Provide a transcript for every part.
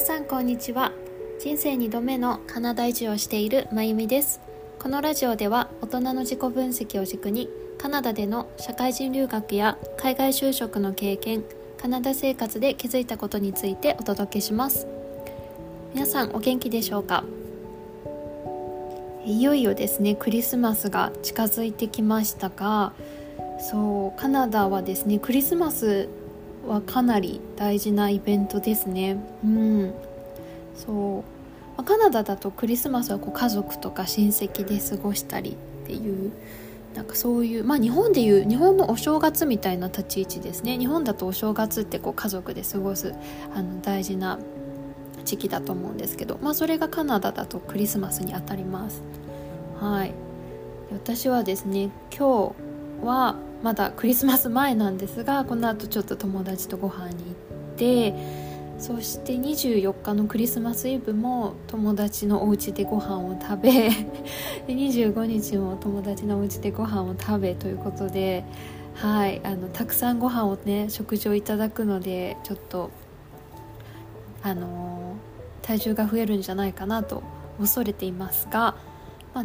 皆さんこんにちは。人生2度目のカナダ移住をしているまゆみです。このラジオでは大人の自己分析を軸にカナダでの社会人留学や海外就職の経験、カナダ生活で気づいたことについてお届けします。皆さんお元気でしょうか？いよいよですね、クリスマスが近づいてきましたが、そうカナダはですね、クリスマスはかなり大事なイベントですね。カナダだとクリスマスは家族とか親戚で過ごしたりっていう、なんかそういう、日本でいう日本のお正月みたいな立ち位置ですね。日本だとお正月って家族で過ごす大事な時期だと思うんですけど、それがカナダだとクリスマスにあたります。はい。私はですね、今日はまだクリスマス前なんですが、この後ちょっと友達とご飯に行って、そして24日のクリスマスイブも友達のお家でご飯を食べで25日も友達のお家でご飯を食べということで、はい、たくさんご飯をね、食事をいただくので、ちょっと体重が増えるんじゃないかなと恐れていますが、美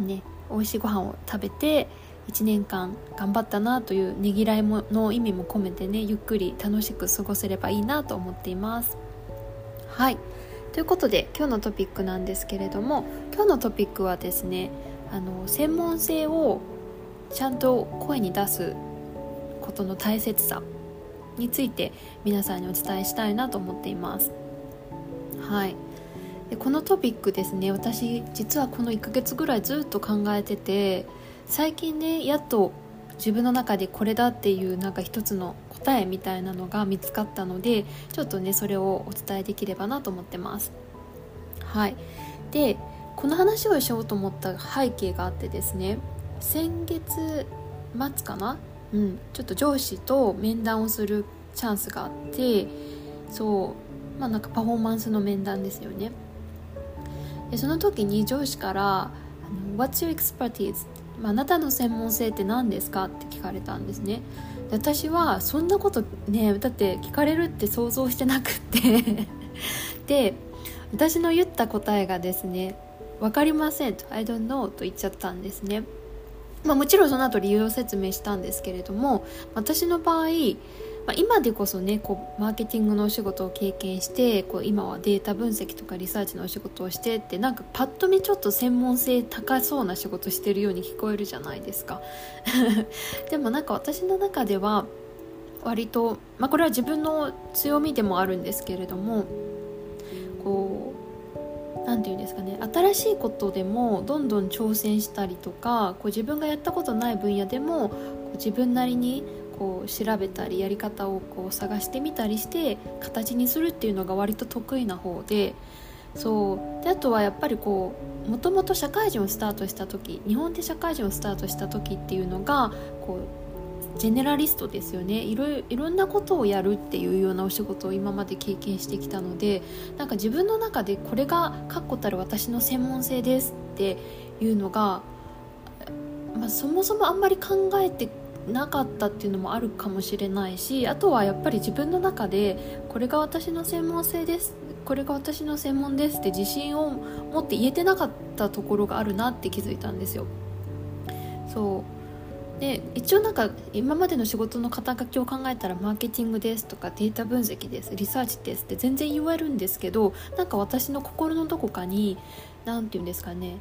味しいご飯を食べて1年間頑張ったなというねぎらいもの意味も込めてね、ゆっくり楽しく過ごせればいいなと思っています。はい、ということで今日のトピックなんですけれども、今日のトピックはですね、専門性をちゃんと声に出すことの大切さについて皆さんにお伝えしたいなと思っています。はい。でこのトピックですね、私実はこの1ヶ月ぐらいずっと考えてて、最近ね、やっと自分の中でこれだっていう一つの答えみたいなのが見つかったので、ちょっとねそれをお伝えできればなと思ってます。はい。でこの話をしようと思った背景があってですね、先月末かな、ちょっと上司と面談をするチャンスがあって、パフォーマンスの面談ですよね。でその時に上司からWhat's your expertise？あなたの専門性って何ですかって聞かれたんですね。で私はそんなことね、だって聞かれるって想像してなくってで私の言った答えがですね、分かりませんと I don't know と言っちゃったんですね。もちろんその後理由を説明したんですけれども、私の場合、今でこそね、マーケティングのお仕事を経験して、今はデータ分析とかリサーチのお仕事をしてって、パッと見ちょっと専門性高そうな仕事してるように聞こえるじゃないですかでも私の中では割と、これは自分の強みでもあるんですけれども、なんていうんですかね、新しいことでもどんどん挑戦したりとか、自分がやったことない分野でも自分なりに調べたり、やり方を探してみたりして形にするっていうのが割と得意な方で、であとはやっぱりもともと社会人をスタートした時、日本で社会人をスタートした時っていうのがジェネラリストですよね。いろんなことをやるっていうようなお仕事を今まで経験してきたので、自分の中でこれが確固たる私の専門性ですっていうのが、そもそもあんまり考えてなかったっていうのもあるかもしれないし、あとはやっぱり自分の中でこれが私の専門性です、これが私の専門ですって自信を持って言えてなかったところがあるなって気づいたんですよ。で一応今までの仕事の肩書きを考えたら、マーケティングですとかデータ分析です、リサーチですって全然言えるんですけど、私の心のどこかに、なんていうんですかね、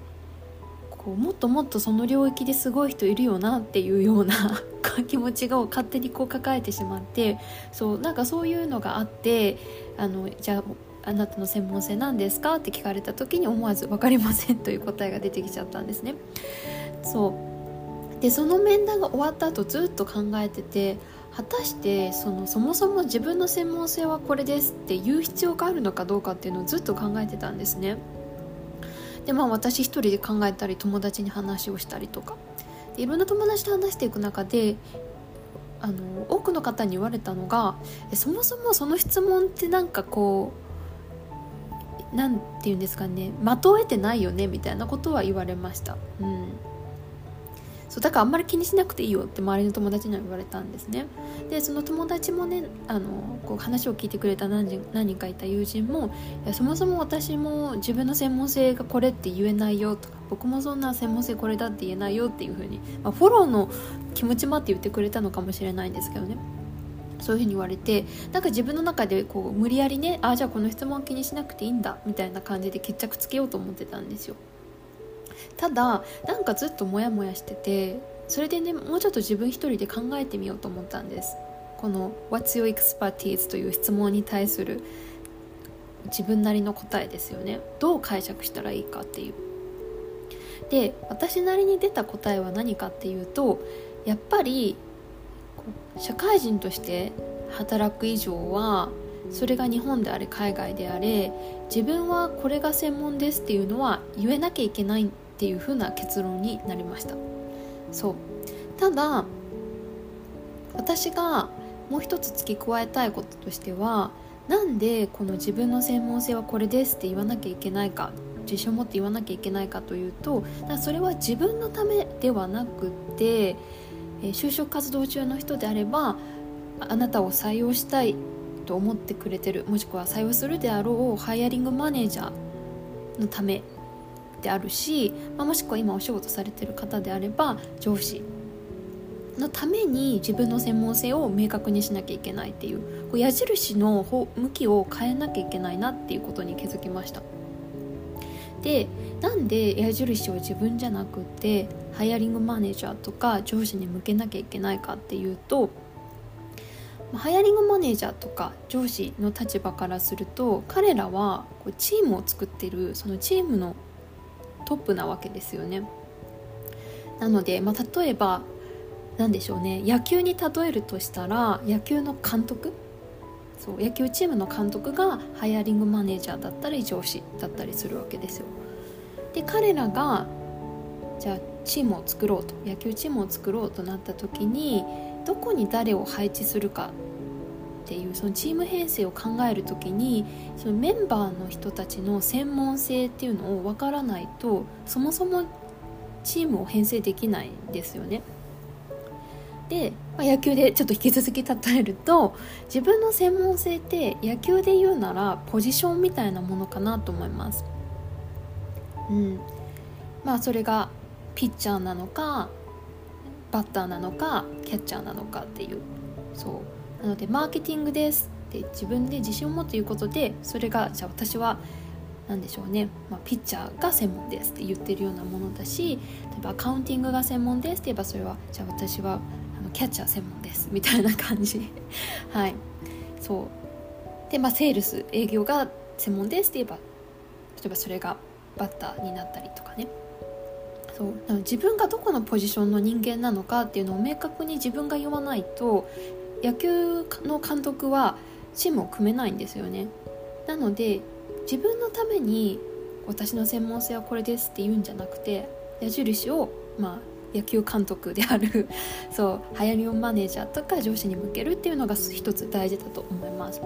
もっともっとその領域ですごい人いるよなっていうような気持ちを勝手に抱えてしまって、そういうのがあって、じゃああなたの専門性なんですかって聞かれた時に、思わず分かりませんという答えが出てきちゃったんですね。でその面談が終わった後ずっと考えてて、果たしてそもそも自分の専門性はこれですって言う必要があるのかどうかっていうのをずっと考えてたんですね。で私一人で考えたり、友達に話をしたりとかで、いろんな友達と話していく中で、多くの方に言われたのが、そもそもその質問ってなんていうんですかね、的を得てないよねみたいなことは言われました。そうだからあんまり気にしなくていいよって周りの友達には言われたんですね。でその友達もねこう話を聞いてくれた何人かいた友人も、いやそもそも私も自分の専門性がこれって言えないよとか、僕もそんな専門性これだって言えないよっていう風に、フォローの気持ちもあって言ってくれたのかもしれないんですけどね、そういう風に言われて、なんか自分の中でこう無理やりね、じゃあこの質問気にしなくていいんだみたいな感じで決着つけようと思ってたんですよ。ただなんかずっとモヤモヤしてて、それでねもうちょっと自分一人で考えてみようと思ったんです。この What's your expertise という質問に対する自分なりの答えですよね。どう解釈したらいいかっていう。で私なりに出た答えは何かっていうと、やっぱり社会人として働く以上は、それが日本であれ海外であれ、自分はこれが専門ですっていうのは言えなきゃいけないっていう風な結論になりました。そう。ただ私がもう一つ付け加えたいこととしては、なんでこの自分の専門性はこれですって言わなきゃいけないか、自信を持って言わなきゃいけないかというと、それは自分のためではなくて、就職活動中の人であれば、あなたを採用したいと思ってくれてる、もしくは採用するであろうハイアリングマネージャーのためであるし、もしくは今お仕事されてる方であれば上司のために自分の専門性を明確にしなきゃいけないっていう、こう矢印の向きを変えなきゃいけないなっていうことに気づきました。でなんで矢印を自分じゃなくてハイアリングマネージャーとか上司に向けなきゃいけないかっていうと、ハイアリングマネージャーとか上司の立場からすると、彼らはこうチームを作っている、そのチームのトップなわけですよね。なので、例えば何でしょうね、野球に例えるとしたら野球の監督、そう野球チームの監督がハイアリングマネージャーだったり上司だったりするわけですよ。で彼らがじゃあチームを作ろうと、野球チームを作ろうとなった時に、どこに誰を配置するかっていう、そのチーム編成を考えるときに、そのメンバーの人たちの専門性っていうのを分からないと、そもそもチームを編成できないんですよね。で、野球でちょっと引き続き例えると、自分の専門性って野球で言うならポジションみたいなものかなと思います。それがピッチャーなのか、バッターなのかキャッチャーなのかっていう、そうなのでマーケティングですって自分で自信を持っていうことで、それがじゃあ私は何でしょうね、ピッチャーが専門ですって言ってるようなものだし、例えばアカウンティングが専門ですって言えば、それはじゃあ私はキャッチャー専門ですみたいな感じはいそうで、セールス営業が専門ですって言えば、例えばそれがバッターになったりとかね。そう自分がどこのポジションの人間なのかっていうのを明確に自分が言わないと、野球の監督はチームを組めないんですよね。なので自分のために私の専門性はこれですって言うんじゃなくて、矢印を、野球監督であるそうハイアリングマネージャーとか上司に向けるっていうのが一つ大事だと思います。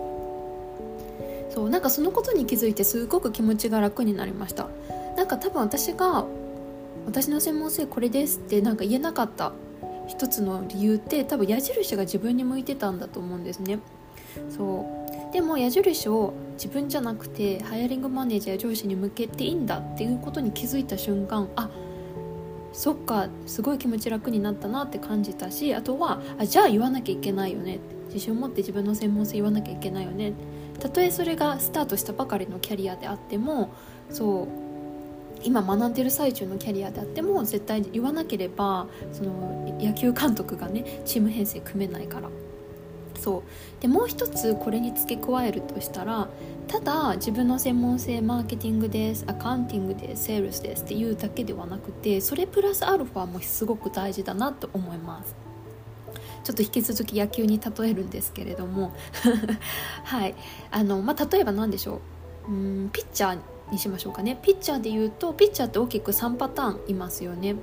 そうなんかそのことに気づいて、すごく気持ちが楽になりました。なんか多分私の専門性これですってなんか言えなかった一つの理由って、多分矢印が自分に向いてたんだと思うんですね。そうでも矢印を自分じゃなくてハイアリングマネージャー上司に向けていいんだっていうことに気づいた瞬間、そっか、すごい気持ち楽になったなって感じたし、あとはじゃあ言わなきゃいけないよね、自信を持って自分の専門性言わなきゃいけないよね、たとえそれがスタートしたばかりのキャリアであっても、今学んでる最中のキャリアであっても絶対言わなければ、その野球監督がねチーム編成組めないから。そうでもう一つこれに付け加えるとしたら、ただ自分の専門性マーケティングです、アカウンティングです、セールスですっていうだけではなくて、それプラスアルファもすごく大事だなと思います。ちょっと引き続き野球に例えるんですけれどもはい例えば何でしょう、ピッチャーにしましょうかね。ピッチャーで言うと、ピッチャーって大きく3パターンいますよね。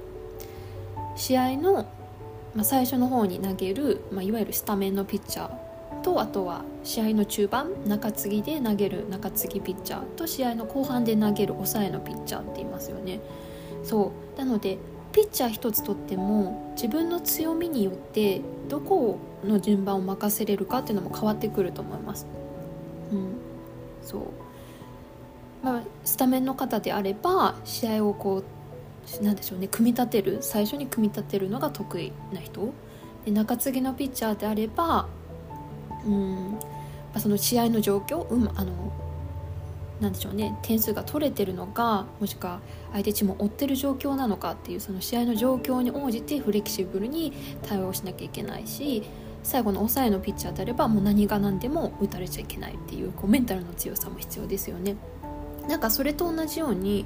試合の、最初の方に投げる、いわゆるスタメンのピッチャーと、あとは試合の中盤中継ぎで投げる中継ぎピッチャーと、試合の後半で投げる抑えのピッチャーって言いますよね。そうなのでピッチャー一つとっても自分の強みによってどこの順番を任せれるかっていうのも変わってくると思います、そう、スタメンの方であれば試合をこうなんでしょうね、組み立てる、最初に組み立てるのが得意な人で、中継ぎのピッチャーであればその試合の状況、なんでしょうね、点数が取れてるのか、もしくは相手チームを追ってる状況なのかっていう、その試合の状況に応じてフレキシブルに対応しなきゃいけないし、最後の抑えのピッチャーであればもう何が何でも打たれちゃいけないっていう、こうメンタルの強さも必要ですよね。なんかそれと同じように、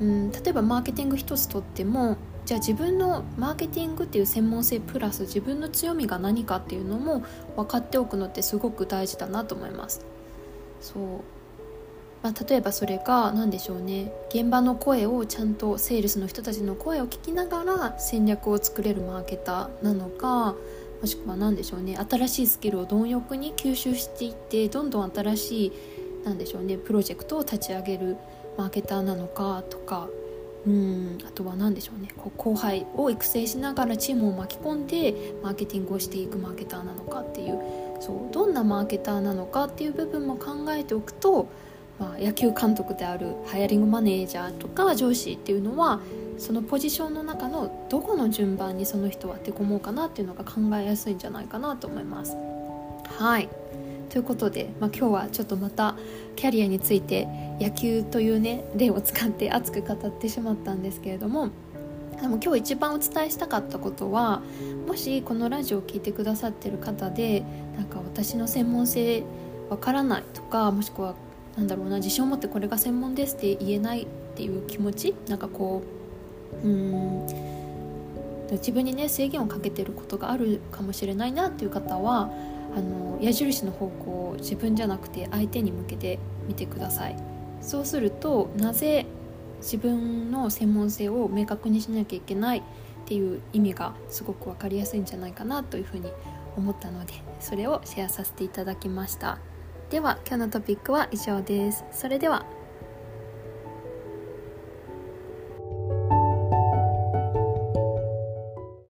例えばマーケティング一つとっても、じゃあ自分のマーケティングっていう専門性プラス自分の強みが何かっていうのも分かっておくのってすごく大事だなと思います。そう。例えばそれが何でしょうね、現場の声をちゃんとセールスの人たちの声を聞きながら戦略を作れるマーケターなのか、もしくは何でしょうね、新しいスキルを貪欲に吸収していってどんどん新しい何でしょうね、プロジェクトを立ち上げるマーケターなのかとか、あとは何でしょうね、後輩を育成しながらチームを巻き込んでマーケティングをしていくマーケターなのかっていう、そう、どんなマーケターなのかっていう部分も考えておくと、野球監督であるハイアリングマネージャーとか上司っていうのは、そのポジションの中のどこの順番にその人は当て込もうかなっていうのが考えやすいんじゃないかなと思います。はい、ということで、今日はちょっとまたキャリアについて野球というね、例を使って熱く語ってしまったんですけれども、でも今日一番お伝えしたかったことは、もしこのラジオを聞いてくださってる方で、なんか私の専門性わからないとか、もしくは自信を持ってこれが専門ですって言えないっていう気持ち、自分にね制限をかけてることがあるかもしれないなっていう方は、矢印の方向を自分じゃなくて相手に向けてみてください。そうすると、なぜ自分の専門性を明確にしなきゃいけないっていう意味がすごく分かりやすいんじゃないかなというふうに思ったので、それをシェアさせていただきました。では今日のトピックは以上です。それでは。